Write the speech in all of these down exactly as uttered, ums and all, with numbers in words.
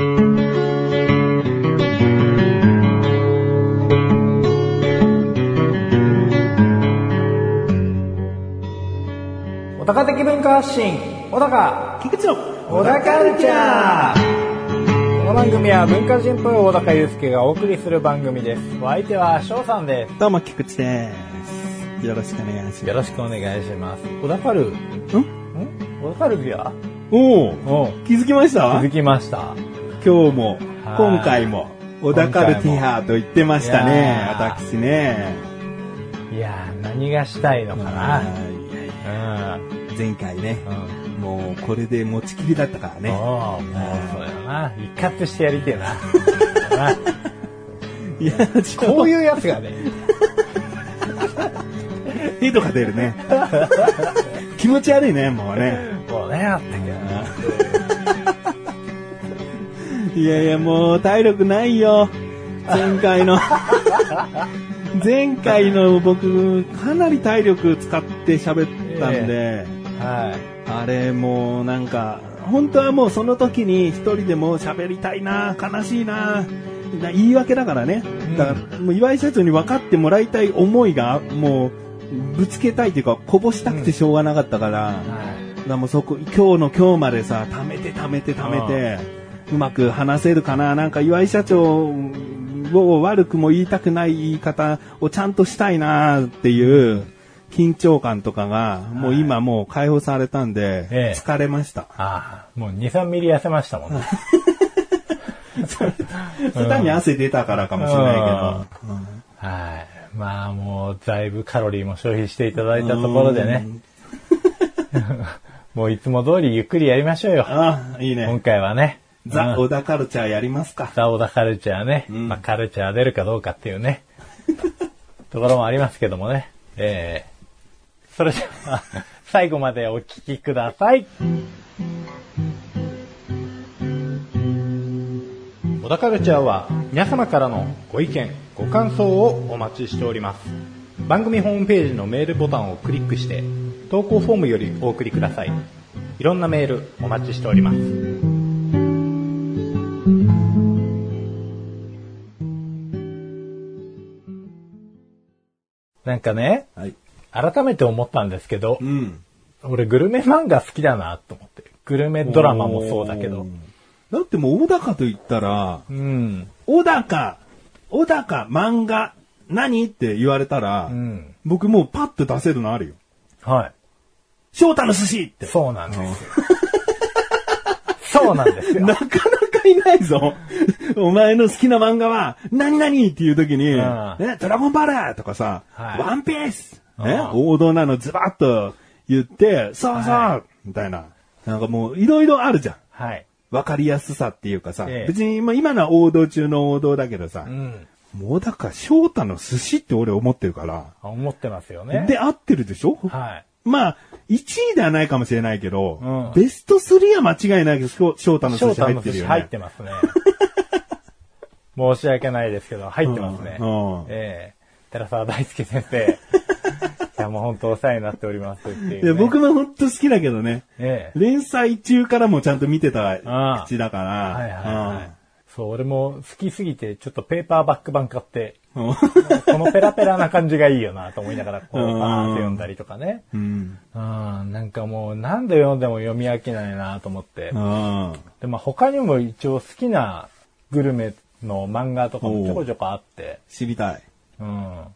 小高的文化発信、小高菊池の小高カルチャー。この番組は文化人っぽい小高祐介がお送りする番組です。お相手は翔さんです。どうも菊池です。よろしくお願いします。よろしくお願いします。小高ルんん小高ルビアおお気づきました。気づきました。今日も今回も小高ルティハーと言ってましたね。私ね、いや何がしたいのかな。うん、前回ね、うん、もうこれで持ちきりだったからね。もうそうやな、一括してやりてえな。いやこういうやつがね絵とか出るね。気持ち悪いね、もうね。もうね、あったけどな。いやいや、もう体力ないよ。前回の前回の僕かなり体力使って喋ったんで、えーはい、あれもうなんか本当はもうその時に一人でも喋りたいな、悲しいな、言い訳だからね。だからもう岩井社長に分かってもらいたい思いがもうぶつけたいというか、こぼしたくてしょうがなかったから、うんはい、だからもうそこ今日の今日までさ、溜めて溜めて溜めて、うまく話せるかな、なんか岩井社長を悪くも言いたくない言い方をちゃんとしたいなっていう緊張感とかが、もう今もう解放されたんで、疲れました。ええ、ああ、もうに、さんミリ痩せましたもんね。それ単に汗出たからかもしれないけど。うんうん、はい、まあもうだいぶカロリーも消費していただいたところでね。もういつも通りゆっくりやりましょうよ。ああ、いいね。今回はね。ザ・小高カルチャーやりますか。ザ・小高カルチャーね、うん。まあカルチャー出るかどうかっていうね。ところもありますけどもね。えー、それでは、最後までお聞きください。小高カルチャーは皆様からのご意見、ご感想をお待ちしております。番組ホームページのメールボタンをクリックして、投稿フォームよりお送りください。いろんなメールお待ちしております。なんかね、はい、改めて思ったんですけど、うん、俺グルメ漫画好きだなと思って、グルメドラマもそうだけど、だってもう小高と言ったら、うん、小高、小高漫画何って言われたら、うん、僕もうパッと出せるのあるよ。はい。翔太の寿司って。そうなんですよ。そうなんですよ。なかなかいないぞ。お前の好きな漫画は何々っていう時に、ね、ドラゴンバラーとかさ、はい、ワンピース、ね、王道なのズバッと言って、そうそう、はい、みたいな。なんかもういろいろあるじゃん。はい。わかりやすさっていうかさ、ええ、別に今のは王道中の王道だけどさ、うん、もうだから翔太の寿司って俺思ってるから。思ってますよね。で、合ってるでしょ。はい。まあ、いちいではないかもしれないけど、うん、ベストスリーは間違いないけど、翔太の寿司入ってるよね。入ってますね。申し訳ないですけど、入ってますね。うんうん、えー、寺澤大輔先生。いや、もう本当お世話になっておりますっていう、ね。いや、僕も本当好きだけどね、えー。連載中からもちゃんと見てた口だから。はいはいはい。そう、俺も好きすぎて、ちょっとペーパーバック版買って、このペラペラな感じがいいよなと思いながら、こう、バーンって読んだりとかね。うん。なんかもう、何度読んでも読み飽きないなと思って。あで、まあ他にも一応好きなグルメの漫画とかもちょこちょこあって。知りたい。うん。あ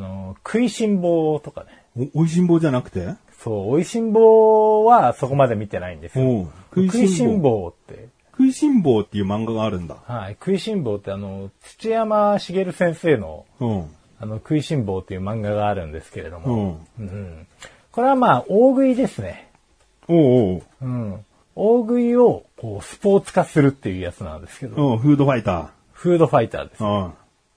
の、食いしん坊とかね。お、おいしん坊じゃなくて？そう、おいしん坊はそこまで見てないんですよ。食いしん坊。食いしん坊って。食いしん坊っていう漫画があるんだ。はい。食いしん坊ってあの、土山茂先生の、うん、あの、食いしん坊っていう漫画があるんですけれども、うんうん、これはまあ、大食いですね。おうおう、うん。大食いを、こう、スポーツ化するっていうやつなんですけど。うん、フードファイター。フードファイターです、ね。うん。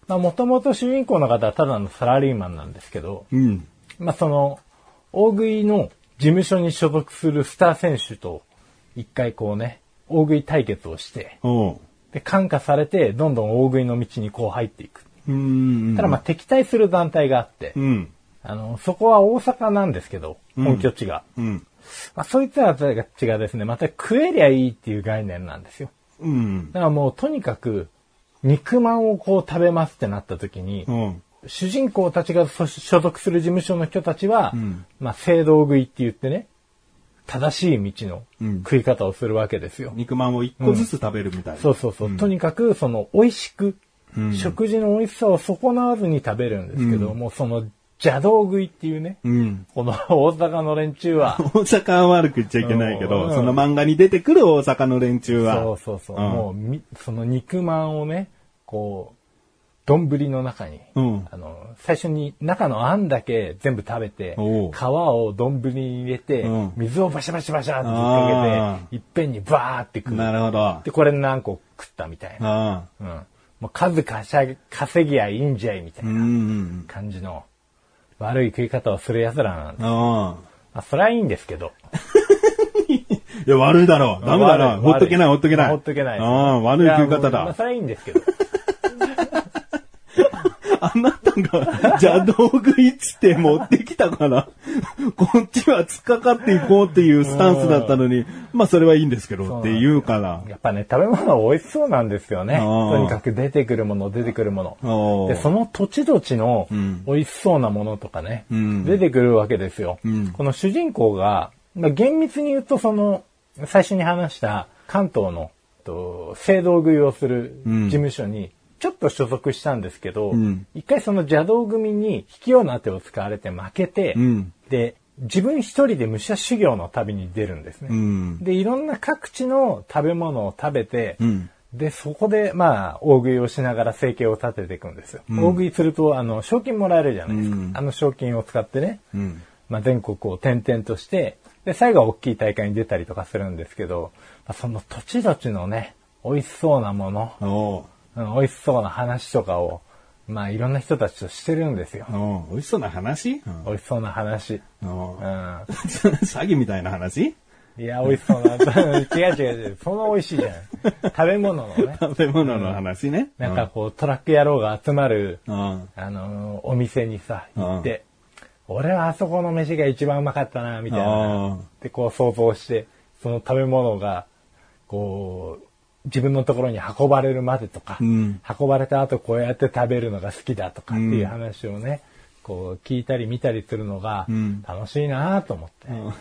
まあ、もともと主人公の方はただのサラリーマンなんですけど、うん。まあ、その、大食いの事務所に所属するスター選手と、一回こうね、大食い対決をして、で感化されてどんどん大食いの道にこう入っていく。うーん、ただまあ敵対する団体があって、うん、あのそこは大阪なんですけど、うん、本拠地が、うんまあ、そいつらたちが違うですね。また食えりゃいいっていう概念なんですよ。うん、だからもうとにかく肉まんをこう食べますってなった時に、うん、主人公たちが所属する事務所の人たちは、うん、まあ正道食いって言ってね、正しい道の食い方をするわけですよ。うん、肉まんを一個ずつ食べるみたいな。うん、そうそうそう、うん。とにかくその美味しく、うん、食事の美味しさを損なわずに食べるんですけど、うん、もうその邪道食いっていうね、うん、この大阪の連中は。大阪は悪く言っちゃいけないけど、うん、その漫画に出てくる大阪の連中は。そうそうそう。うん、もうみ、その肉まんをね、こう、丼の中に、うん、あの、最初に中のあんだけ全部食べて、皮を丼に入れて、うん、水をバシャバシャバシャってかけて、いっぺんにバーって食う。なるほど。で、これ何個食ったみたいな。うん、もう数稼ぎゃいいんじゃいみたいな感じの。うんうん、悪い食い方をする奴らなんです。ああ。それはいいんですけど。いや、悪いだろう。ダメだろう。ほっとけない、ほっとけない。ほっとけない。ああ、悪い食い方だ。まあ、それはいいんですけど。あなたが邪道食いっつって持ってきたから、こっちは突っかかっていこうっていうスタンスだったのに、まあそれはいいんですけどって言うから。やっぱね、食べ物は美味しそうなんですよね。とにかく出てくるもの、出てくるもの。で、その土地土地の美味しそうなものとかね、うん、出てくるわけですよ。うん、この主人公が、まあ、厳密に言うとその、最初に話した関東のと正道食いをする事務所に、うん、ちょっと所属したんですけど、うん、一回その邪道組に卑怯な手を使われて負けて、うん、で、自分一人で武者修行の旅に出るんですね、うん。で、いろんな各地の食べ物を食べて、うん、で、そこで、まあ、大食いをしながら生計を立てていくんですよ。うん、大食いすると、あの、賞金もらえるじゃないですか。うん、あの賞金を使ってね、うん、まあ、全国を転々として、で、最後は大きい大会に出たりとかするんですけど、まあ、その土地土地のね、美味しそうなもの、美味しそうな話とかを、まあいろんな人たちとしてるんですよ。お美味しそうな話、うん、美味しそうな話。うん、詐欺みたいな話、いや、美味しそうな。違う違う違う。そんな美味しいじゃん。食べ物のね。食べ物の話ね。うん、なんかこう、トラック野郎が集まる、うん、あの、お店にさ、行って、うん、俺はあそこの飯が一番うまかったな、みたいな。で、こう想像して、その食べ物が、こう、自分のところに運ばれるまでとか、うん、運ばれた後こうやって食べるのが好きだとかっていう話をね、うん、こう聞いたり見たりするのが楽しいなと思って、うん、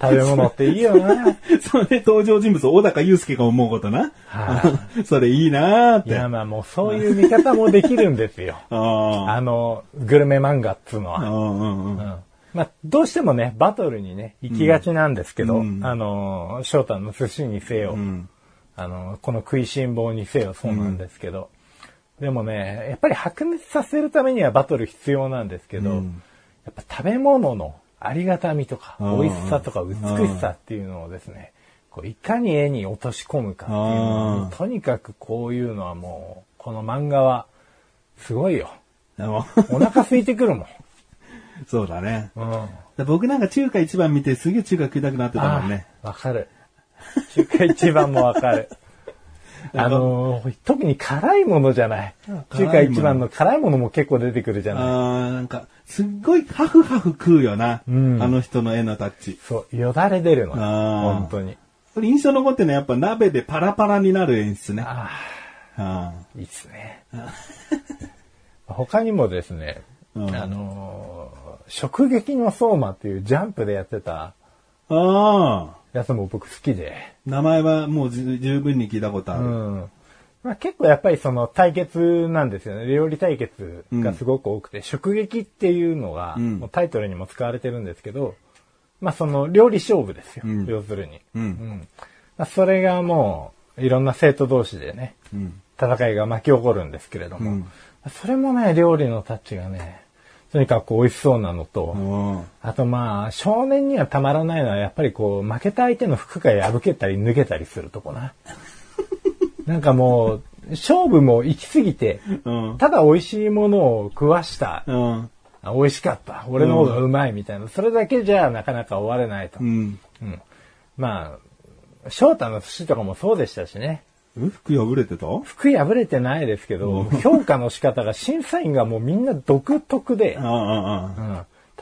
食べ物っていいよなそれ登場人物小高祐介が思うことな、はあ、それいいなって。いや、まあもうそういう見方もできるんですよ。あ, あのグルメ漫画っつうのは、うんうん、まあ、どうしてもねバトルにね行きがちなんですけど、うん、あの翔太の寿司にせよ、うん、あの、この食いしん坊にせよそうなんですけど、うん、でもね、やっぱり白熱させるためにはバトル必要なんですけど、うん、やっぱ食べ物のありがたみとか、美味しさとか美しさっていうのをですね、こういかに絵に落とし込むかっていうのを、とにかくこういうのはもう、この漫画は、すごいよ。お腹空いてくるもん。そうだね。うん、僕なんか中華一番見てすげえ中華食いたくなってたもんね。わかる。中華一番もわかる。あのー、特に辛いものじゃない。中華一番の辛いものも結構出てくるじゃない。あー、なんか、すっごいハフハフ食うよな。うん、あの人の絵のタッチ。そう、よだれ出るの。あ、本当に。これ印象残ってるのはやっぱ鍋でパラパラになる演出ね。ああ。いいっすね。他にもですね、うん、あのー、食撃の相馬っていうジャンプでやってた。ああ。やつも僕好きで。名前はもう十分に聞いたことある。うん。まあ結構やっぱりその対決なんですよね。料理対決がすごく多くて、うん、食撃っていうのが、うん、もうタイトルにも使われてるんですけど、まあその料理勝負ですよ。うん、要するに。うん。うん、まあ、それがもういろんな生徒同士でね、うん、戦いが巻き起こるんですけれども、うん、それもね、料理のタッチがね、とにかく美味しそうなのと、あとまあ、少年にはたまらないのは、やっぱりこう、負けた相手の服が破けたり脱げたりするとこな。なんかもう、勝負も行き過ぎて、うん、ただ美味しいものを食わした、うん、美味しかった、俺の方がうまいみたいな、それだけじゃなかなか終われないと。うんうん、まあ、翔太の寿司とかもそうでしたしね。服破れてた？服破れてないですけど、うん、評価の仕方が審査員がもうみんな独特で、ああああ、うん、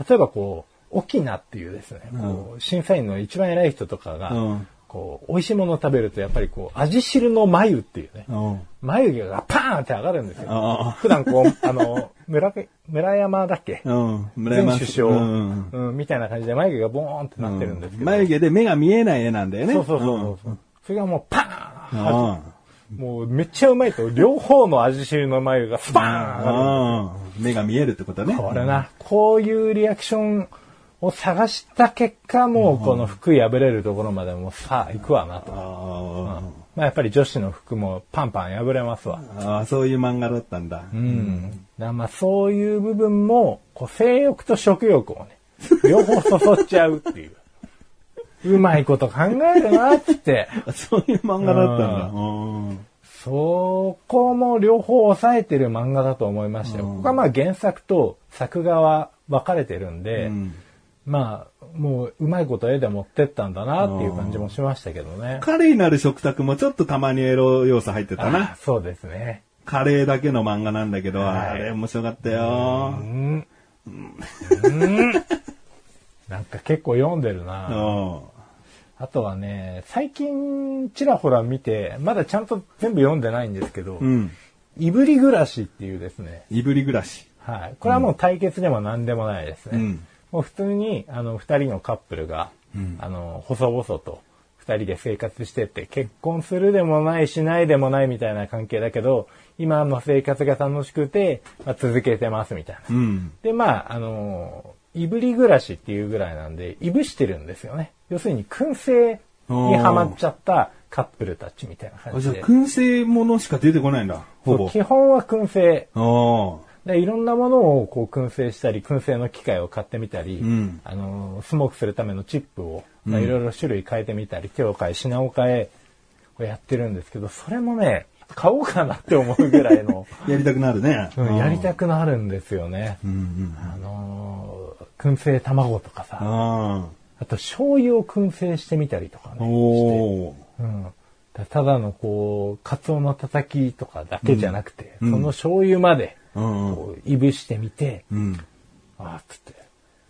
例えばこう、沖縄っていうですね、こう審査員の一番偉い人とかが、うん、こう美味しいものを食べるとやっぱりこう味汁の眉っていうね、うん、眉毛がパーンって上がるんですよ。普段こうあの村村山だっけ、うん、村山前首相、うんうん、みたいな感じで眉毛がボーンってなってるんですけど、うん、眉毛で目が見えない絵なんだよね。そうそうそうそう。うん、それがもうパーン。もうめっちゃうまいと両方の味汁の眉がスパーン。うん、目が見えるってことね。これな、こういうリアクションを探した結果、もうこの服破れるところまでもうさあ行くわなと。あ、うん、まあ、やっぱり女子の服もパンパン破れますわ。あ、そういう漫画だったんだ。うん。だ、まあそういう部分もこう性欲と食欲をね、両方そそっちゃうっていう。うまいこと考えるなって。そういう漫画だったんだ。うん、そこも両方抑えてる漫画だと思いましたよ。ここがまあ原作と作画は分かれてるんで、うん、まあもううまいこと絵で持ってったんだなっていう感じもしましたけどね。カレーなる食卓もちょっとたまにエロ要素入ってたな。そうですね。カレーだけの漫画なんだけど、はい、あれ面白かったよ。うん。うんなんか結構読んでるな。あとはね、最近ちらほら見て、まだちゃんと全部読んでないんですけど、うん、いぶり暮らしっていうですね。いぶり暮らし。はい。これはもう対決でも何でもないですね。うん、もう普通にあの二人のカップルが、うん、あの細々と二人で生活してって、結婚するでもないしないでもないみたいな関係だけど、今の生活が楽しくて、まあ、続けてますみたいな。うん、でまああの。いぶり暮らしっていうぐらいなんで、いぶしてるんですよね。要するに燻製にハマっちゃったカップルたちみたいな感じで。あ、じゃあ燻製ものしか出てこないんだ。ほぼ。基本は燻製。で、いろんなものをこう燻製したり、燻製の機械を買ってみたり、うん、あのスモークするためのチップを、まあ、いろいろ種類変えてみたり、手を変え品を変えをやってるんですけど、それもね、買おうかなって思うぐらいのやりたくなるね、うん、やりたくなるんですよね、うんうん、あのー、燻製卵とかさ、 あ, あと醤油を燻製してみたりとかね、おして、うん、だただのこうカツオのたたきとかだけじゃなくて、うん、その醤油までこういぶしてみて、うん、あっつって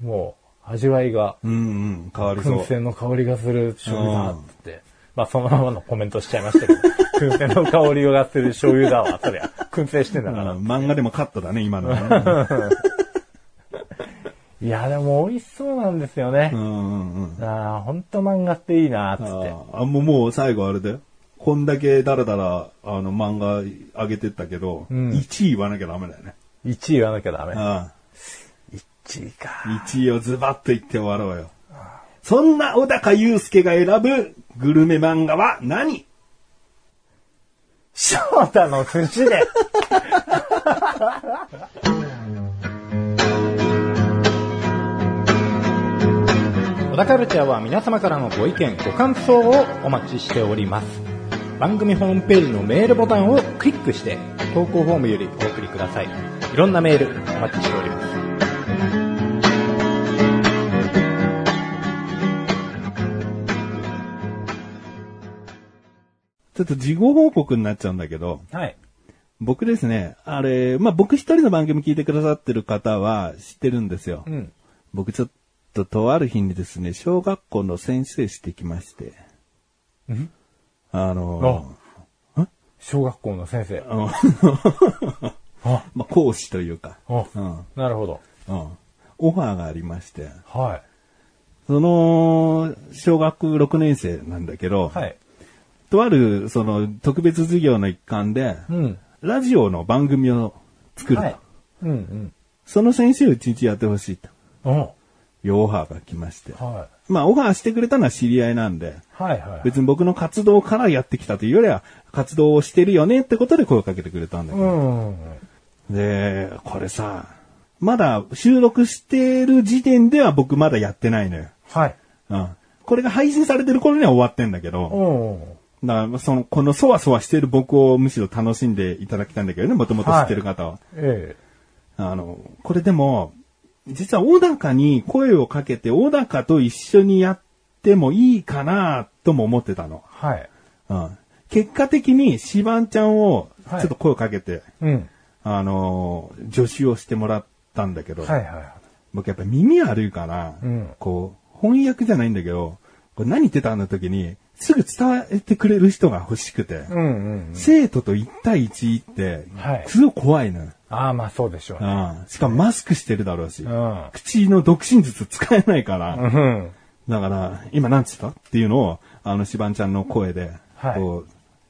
もう味わいが、うんうん、変わるそう、燻製の香りがする醤油だっつって、まあそのままのコメントしちゃいましたけど燻製の香りがする醤油だわ、そりゃ。燻製してんだから。漫画でもカットだね、今のは、ね。いや、でも美味しそうなんですよね。うんうんうん、あ、ほんと漫画っていいな、つって。あ、もう、もう最後あれだよ。こんだけダラダラ、あの、漫画上げてったけど、うん、いちい言わなきゃダメだよね。いちい言わなきゃダメ。ああ、いちいか。いちいをズバッと言って終わろうよ。ああ、そんな小高祐介が選ぶグルメ漫画は何？翔太の寿司で小田カルチャーは皆様からのご意見ご感想をお待ちしております。番組ホームページのメールボタンをクリックして投稿フォームよりお送りください。いろんなメールお待ちしております。ちょっと事後報告になっちゃうんだけど、はい、僕ですね、あれ、まあ、僕一人の番組聞いてくださってる方は知ってるんですよ、うん、僕ちょっととある日にですね、小学校の先生してきまして、ん？あのー、ん？小学校の先生あ、まあ、講師というか、うん、なるほど、うん、オファーがありまして、はい、その小学ろくねん生なんだけど、はい、とあるその特別授業の一環で、うん、ラジオの番組を作ると、はい、うんうん、その先生を一日やってほしいというオファーが来まして、はい、まあオファーしてくれたのは知り合いなんで、はいはいはい、別に僕の活動からやってきたというよりは活動をしてるよねってことで声をかけてくれたんだけど、うんうんうん、でこれさ、まだ収録してる時点では僕まだやってないのよ、はい、うん、これが配信されてる頃には終わってんだけど、うん、だからそのこのそわそわしてる僕をむしろ楽しんでいただきたいんだけどね、もともと知ってる方は、はい、ええ、あのこれでも実は小高に声をかけて小高と一緒にやってもいいかなとも思ってたの、はい、うん、結果的にシバンちゃんをちょっと声をかけて、はい、うん、あの助手をしてもらったんだけど、はいはい、僕やっぱ耳悪いから、うん、こう翻訳じゃないんだけど、これ何言ってたんだ時にすぐ伝えてくれる人が欲しくて、うんうんうん、生徒といち対いちって、はい、すごい怖いね。ああ、まあそうでしょうね。うん、しかもマスクしてるだろうし、うん、口の読唇術使えないから、うん、だから今なんつったっていうのをあのシバンちゃんの声でこう、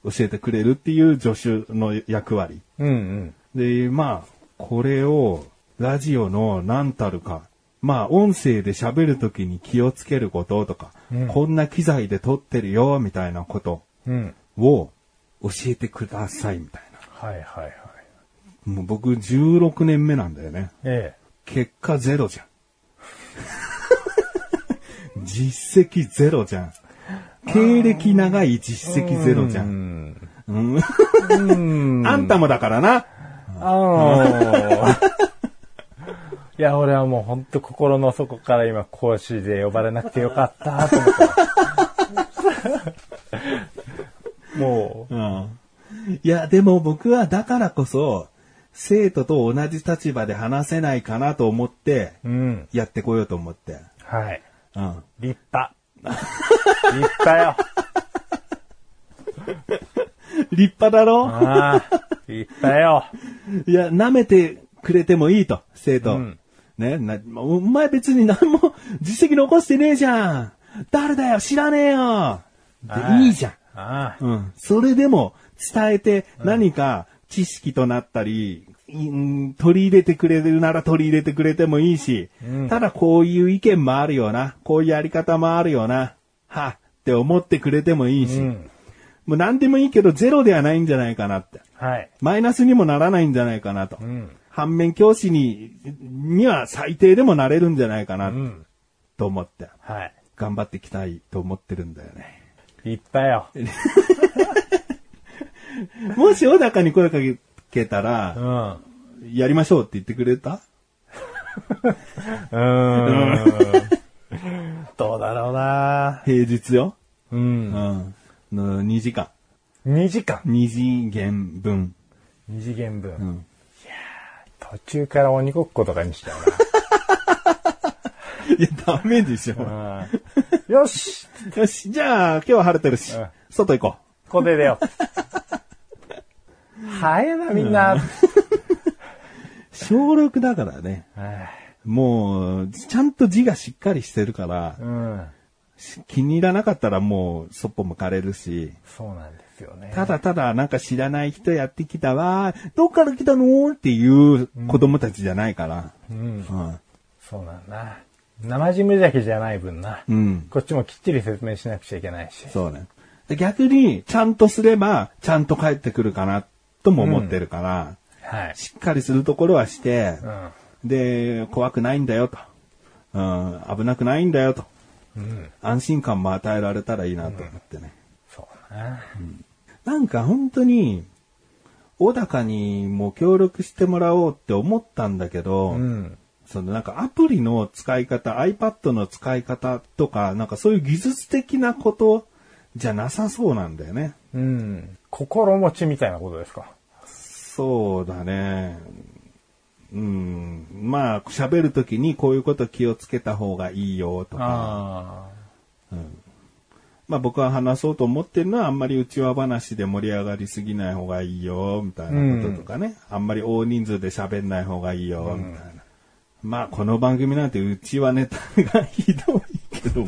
はい、教えてくれるっていう助手の役割、うんうん、でまあこれをラジオの何たるか、まあ音声で喋るときに気をつけることとか、うん、こんな機材で撮ってるよみたいなことを教えてくださいみたいな、うん、はいはいはい。もう僕じゅうろくねんめなんだよね、ええ、結果ゼロじゃん実績ゼロじゃん、経歴長い実績ゼロじゃん、うんうんあんたもだからなあいや俺はもうほんと心の底から今講師で呼ばれなくてよかったと思ったもう、うん、いやでも僕はだからこそ生徒と同じ立場で話せないかなと思ってやってこようと思って、うん、はい、うん、立派立派よ立派だろあ立派よ。いや舐めてくれてもいいと生徒、うん、ね、なお前別に何も実績残してねえじゃん、誰だよ知らねえよでいいじゃん、あ、うん、それでも伝えて何か知識となったり、うん、取り入れてくれるなら取り入れてくれてもいいし、うん、ただこういう意見もあるよな、こういうやり方もあるよなはって思ってくれてもいいし、うん、もう何でもいいけどゼロではないんじゃないかなって、はい、マイナスにもならないんじゃないかなと、うん、反面教師にには最低でもなれるんじゃないかな、うん、と思って、はい、頑張っていきたいと思ってるんだよね。いっぱいよもし小高に声かけたら、うん、やりましょうって言ってくれたうーんどうだろうな。平日よ、うんうん、のにじかんにじかんにじげんぶんにじげんぶん、うん、いや途中から鬼ごっことかにしちゃうないやダメでしょ、うん、よしよし、じゃあ今日は晴れてるし、うん、外行こう、ここで出よう早いなみんな、うん、小ろくだからね、もうちゃんと字がしっかりしてるから、うん、気に入らなかったらもうそっぽ向かれるし。そうなんですよね。ただただなんか知らない人やってきたわ、どっから来たのっていう子供たちじゃないから、うんうんうん、そうなんだ、生地目だけじゃない分な、うん、こっちもきっちり説明しなくちゃいけないし。そうね。逆にちゃんとすればちゃんと帰ってくるかなとも思ってるから、うん、はい、しっかりするところはして、うん、で怖くないんだよと、うん、危なくないんだよと、うん、安心感も与えられたらいいなと思ってね、うん、そうだな、うん、なんか本当に小高にも協力してもらおうって思ったんだけど、うん、そのなんかアプリの使い方、 iPad の使い方とかなんかそういう技術的なことじゃなさそうなんだよね。うん。心持ちみたいなことですか。そうだね。うん。まあ喋るときにこういうこと気をつけた方がいいよとか。あ、うん、まあ僕は話そうと思ってるのはあんまり内輪話で盛り上がりすぎない方がいいよみたいなこととかね。うん、あんまり大人数で喋んない方がいいよみたいな。うん、まあこの番組なんて内輪ネタがひどいけども。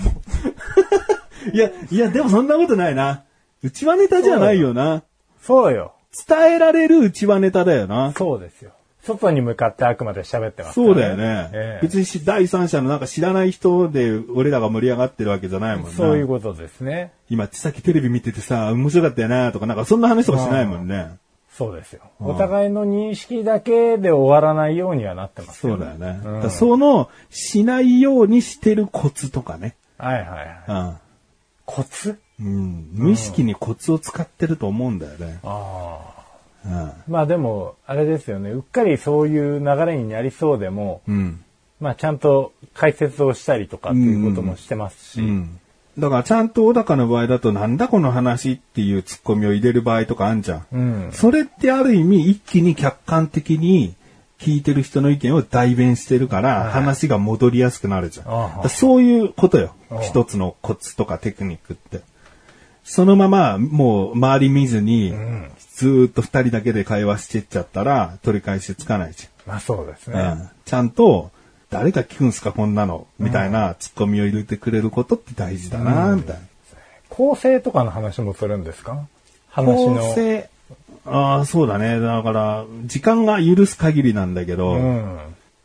いや、いや、でもそんなことないな。内輪ネタじゃないよな。そうよ。伝えられる内輪ネタだよな。そうですよ。外に向かってあくまで喋ってますからね。そうだよね。えー、別に第三者のなんか知らない人で俺らが盛り上がってるわけじゃないもんね。そういうことですね。今、さっきテレビ見ててさ、面白かったよなとか、なんかそんな話とかしないもんね。そうですよ。お互いの認識だけで終わらないようにはなってますよね。そうだよね。うん、だからその、しないようにしてるコツとかね。はいはいはい。うん、コツ？うん。無意識にコツを使ってると思うんだよね。ああ、うん。まあでも、あれですよね。うっかりそういう流れになりそうでも、うん、まあちゃんと解説をしたりとかっていうこともしてますし。うんうん、だからちゃんと小高の場合だと、なんだこの話っていうツッコミを入れる場合とかあんじゃん。うん、それってある意味一気に客観的に聞いてる人の意見を代弁してるから話が戻りやすくなるじゃん。そういうことよ。一つのコツとかテクニックって。そのままもう周り見ずに、うん、ずーっと二人だけで会話してっちゃったら取り返しつかないじゃん。まあそうですね。うん、ちゃんと誰が聞くんすかこんなのみたいなツッコミを入れてくれることって大事だなみたいな、うんうん。構成とかの話もするんですか？話の構成。ああそうだね。だから時間が許す限りなんだけど。うん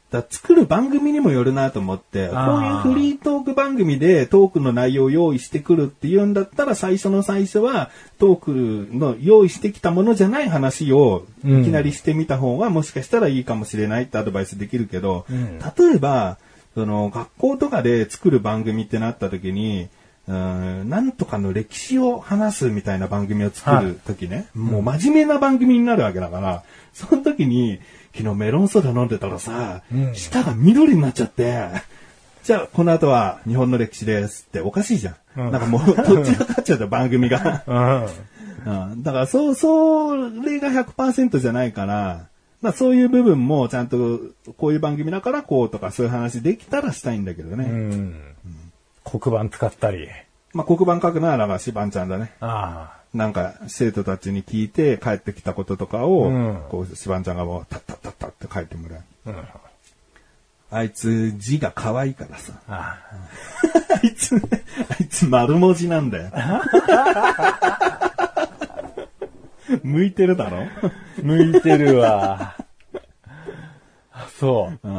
だ作る番組にもよるなと思って、こういうフリートーク番組でトークの内容を用意してくるっていうんだったら、最初の最初はトークの用意してきたものじゃない話をいきなりしてみた方がもしかしたらいいかもしれないってアドバイスできるけど、うん、例えばその学校とかで作る番組ってなった時に、うん、なんとかの歴史を話すみたいな番組を作る時ね、はい、もう真面目な番組になるわけだから、その時に、昨日メロンソーダ飲んでたらさ、うん、舌が緑になっちゃって、じゃあこの後は日本の歴史ですっておかしいじゃん。うん、なんかもうどっちが勝っちゃった番組が、うんうん。だからそう、それが ひゃくパーセント じゃないから、まあそういう部分もちゃんとこういう番組だからこうとかそういう話できたらしたいんだけどね。うんうん、黒板使ったり。まあ黒板書くならシバンちゃんだね。ああ。なんか生徒たちに聞いて帰ってきたこととかを、うん、こうシバンちゃんがもうタッタッタッタッって書いてもらう、うん、あいつ字が可愛いからさ あ, あ, あいつあいつ丸文字なんだよ向いてるだろ向いてるわあそう、うん、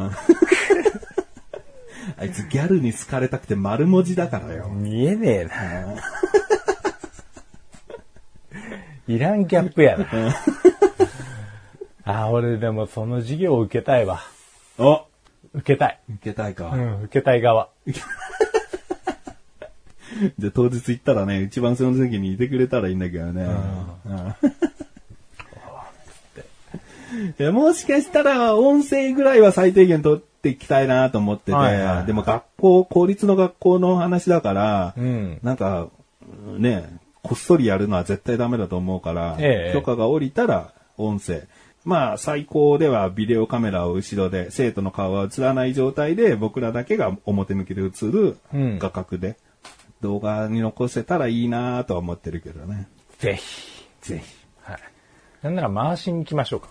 あいつギャルに好かれたくて丸文字だからよ見えねえないらんギャップやなあ、俺でもその授業を受けたいわ。お受けたい。受けたいか。うん、受けたい側。じゃあ当日行ったらね、一番その時にいてくれたらいいんだけどね。うんいやもしかしたら音声ぐらいは最低限取っていきたいなと思ってて、はいはいはい、でも学校、公立の学校の話だから、うん、なんか、ね、こっそりやるのは絶対ダメだと思うから、ええ、許可が下りたら音声。まあ最高ではビデオカメラを後ろで生徒の顔は映らない状態で僕らだけが表向きで映る画角で動画に残せたらいいなとは思ってるけどね。ぜひ。ぜひ。はい。なんなら回しに行きましょうか。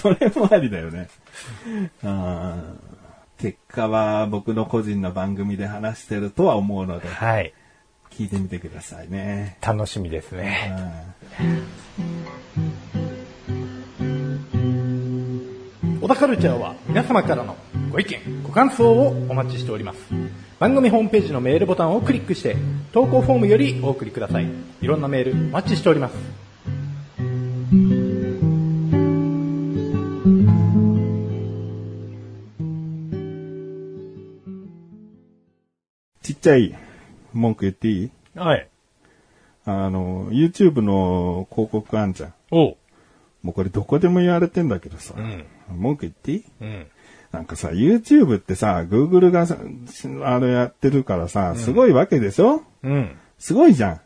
それもありだよね。あ結果は僕の個人の番組で話してるとは思うので。はい。聞いてみてくださいね。楽しみですね。小田カルチャーは皆様からのご意見、ご感想をお待ちしております。番組ホームページのメールボタンをクリックして投稿フォームよりお送りください。いろんなメールお待ちしております。ちっちゃい文句言っていい？はい。あの、YouTube の広告あんじゃん。おう。もうこれどこでも言われてんだけどさ。うん。文句言っていい？うん。なんかさ、YouTube ってさ、Google がさ、あれやってるからさ、すごいわけでしょ？うん。すごいじゃん。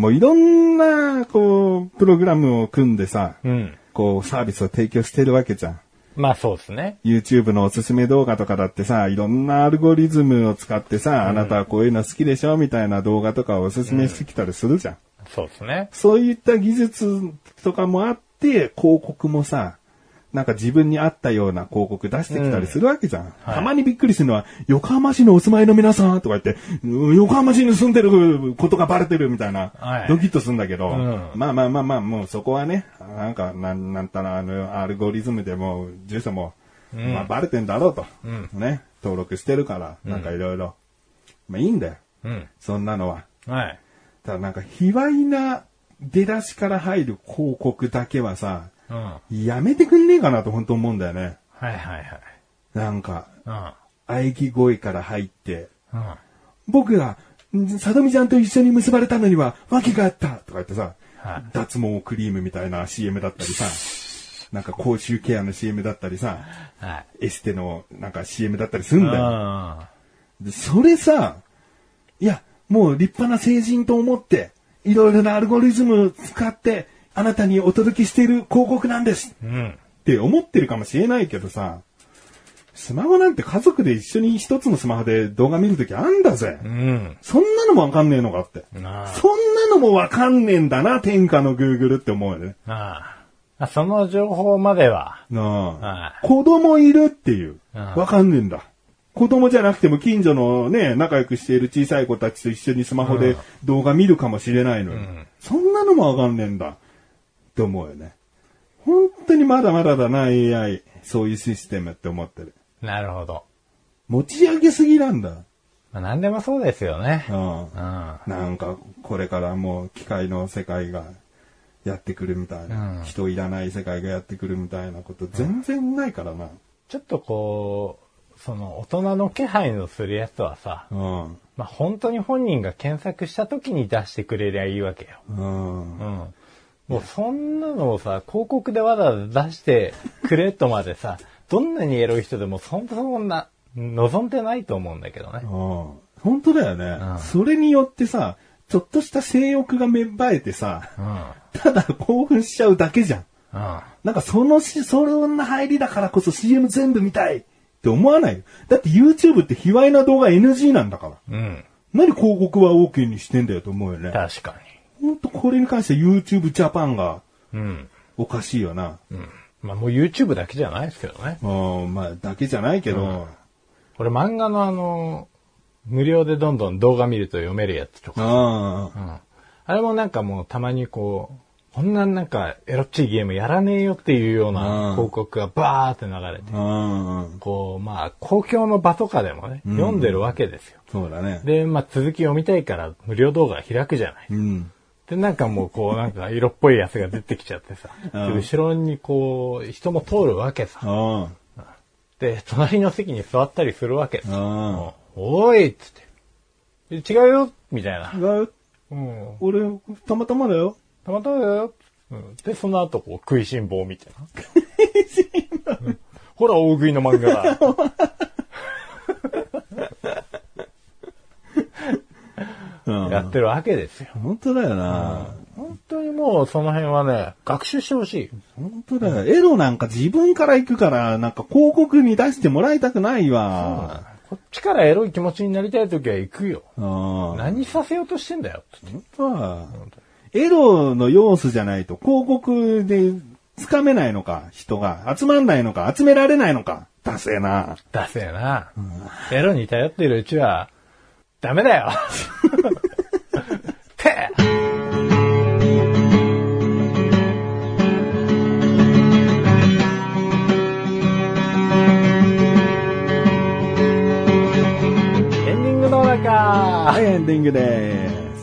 もういろんな、こう、プログラムを組んでさ、うん。こう、サービスを提供してるわけじゃん。まあそうですね。YouTube のおすすめ動画とかだってさ、いろんなアルゴリズムを使ってさ、うん、あなたはこういうの好きでしょみたいな動画とかをおすすめしてきたりするじゃん。うん、そうですね。そういった技術とかもあって、広告もさ、なんか自分に合ったような広告出してきたりするわけじゃん。うんはい、たまにびっくりするのは、横浜市のお住まいの皆さんとか言って、横浜市に住んでることがバレてるみたいな、はい、ドキッとするんだけど、うん、まあまあまあまあ、もうそこはね、なんか、なん、なんたらあの、アルゴリズムでも、住所も、うん、まあバレてんだろうと、うん、ね、登録してるから、なんかいろいろ。まあいいんだよ、うん。そんなのは。はい。ただなんか、卑猥な出だしから入る広告だけはさ、うん、やめてくんねえかなと本当思うんだよね。はいはいはい。なんか、喘ぎ声から入って、うん、僕が、さとみちゃんと一緒に結ばれたのには訳があったとか言ってさ、はい、脱毛クリームみたいな シーエム だったりさ、なんか口臭ケアの シーエム だったりさ、はい、エステのなんか シーエム だったりするんだよ。でそれさ、いや、もう立派な成人と思って、いろいろなアルゴリズムを使って、あなたにお届けしている広告なんです、うん、って思ってるかもしれないけどさ、スマホなんて家族で一緒に一つのスマホで動画見るときあんだぜ、うん、そんなのもわかんねえのかってああそんなのもわかんねえんだな天下の Google って思うよねああその情報まではああああ子供いるっていうわかんねえんだ子供じゃなくても近所のね仲良くしている小さい子たちと一緒にスマホで動画見るかもしれないのに、うん、そんなのもわかんねえんだって思うよね本当にまだまだだな エーアイ そういうシステムって思ってるなるほど。持ち上げすぎなんだ。まあ、何でもそうですよね。うん。うん。なんか、これからもう機械の世界がやってくるみたいな、うん。人いらない世界がやってくるみたいなこと全然ないからな。うん、ちょっとこう、その大人の気配のするやつはさ、うん。まあ、本当に本人が検索した時に出してくれりゃいいわけよ。うん。うん。もうそんなのをさ、広告でわざわざ出してくれとまでさ、どんなにエロい人でもそもそもな望んでないと思うんだけどね。本当だよね、うん。それによってさ、ちょっとした性欲が芽生えてさ、うん、ただ興奮しちゃうだけじゃん。うん、なんかそのしそんな入りだからこそ シーエム 全部見たいって思わないよ。だって YouTube って卑猥な動画 エヌジー なんだから。うん、何広告は OK にしてんだよと思うよね。確かに。本当これに関して YouTube Japan がおかしいよな。うん。うんまあもう YouTube だけじゃないですけどね。うん、まあだけじゃないけど。うん、これ漫画のあの、無料でどんどん動画見ると読めるやつとか。あ,、うん、あれもなんかもうたまにこう、こんななんかエロっちいゲームやらねえよっていうような広告がバーって流れて。あこう、まあ公共の場とかでもね、うん、読んでるわけですよ。そうだね。で、まあ続き読みたいから無料動画開くじゃない。うんで、なんかもうこう、なんか色っぽいやつが出てきちゃってさ、後ろにこう、人も通るわけさ。で、隣の席に座ったりするわけさ。お, おいっつって。違うよみたいな。違うよ、うん、俺、たまたまだよ。たまたまだよ。うん、で、その後こう、食いしん坊みたいな。食いしん坊、うん、ほら、大食いの漫画だ。うん、やってるわけですよ。本当だよな、うん。本当にもうその辺はね、学習してほしい。本当だよ、うん。エロなんか自分から行くから、なんか広告に出してもらいたくないわ。こっちからエロい気持ちになりたいときは行くよ。あ何させようとしてんだよ。本当だ。エロの要素じゃないと広告で掴めないのか、人が。集まんないのか、集められないのか。ダセえな。ダセえな、うん。エロに頼っているうちは、ダメだよてエンディングの中はいエンディングでー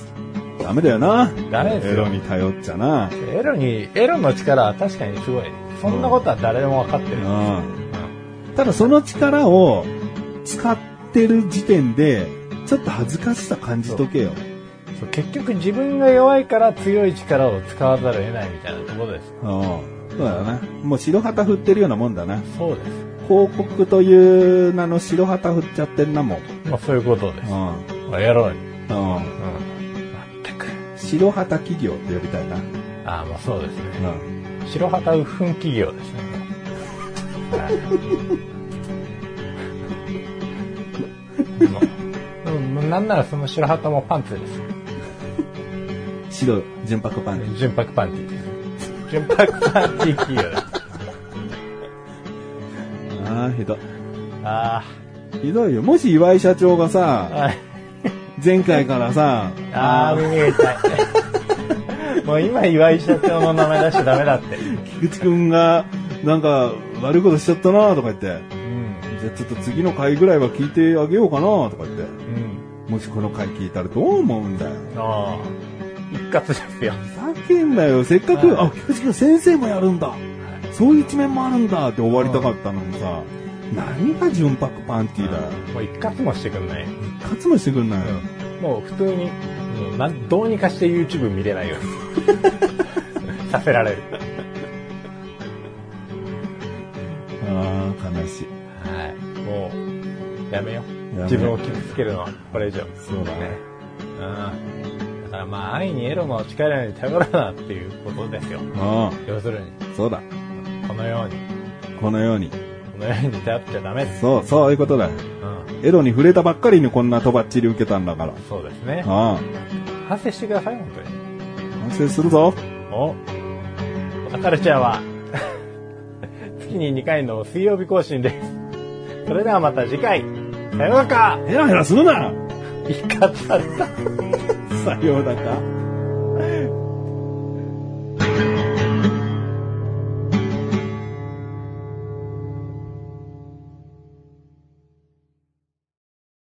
すダメだよなダメですよエロに頼っちゃなエロにエロの力は確かにすごいそんなことは誰でも分かってる、うんうん、ただその力を使ってる時点でちょっと恥ずかしさ感じとけよ。そうそう結局自分が弱いから強い力を使わざるを得ないみたいなところです。ああ、そうだな。もう白旗振ってるようなもんだな。そうです。広告という名の白旗振っちゃってんなもん。まあそういうことです。ああ、やろう。うんうん。全く白旗企業って呼びたいな。ああ、まあそうですね。うん、白旗うふん企業ですね。はいなんならその白旗もパンツです。白純白パンティ。純白パンティです。純白パンティ企業です。ああひどい。ああひどいよ。もし岩井社長がさ、前回からさ、ああ見えたい。もう今岩井社長の名前出しちゃダメだって。菊池くんがなんか悪いことしちゃったなとか言って、うん、じゃあちょっと次の回ぐらいは聞いてあげようかなとか言って。うんもしこの回聞いたらどう思うんだよ。ああ、一括ですよ。ふざけんなよ。せっかく、はい、あ、菊池君先生もやるんだ、はい。そういう一面もあるんだって終わりたかったのにさ、何が純白パンティーだよ。もう一括もしてくんない。一括もしてくんないよ。うん、もう普通に、もうなんどうにかして YouTube 見れないようにさせられる。ああ、悲しい。はい。もうやめよう。自分を傷つけるのはこれ以上そうだね、うん、だからまあ愛にエロの力に頼らなっていうことですよ、うん、要するにそうだこのようにこのようにに頼っちゃダメです。そう、そういうことだよ、うん、エロに触れたばっかりにこんなとばっちり受けたんだから。そうですね。ああ、反省してください。本当に反省するぞ。おおたかるちゃんは月ににかいの水曜日更新です。それではまた次回、さようだか。ヘラヘラするな。いかったさようだか。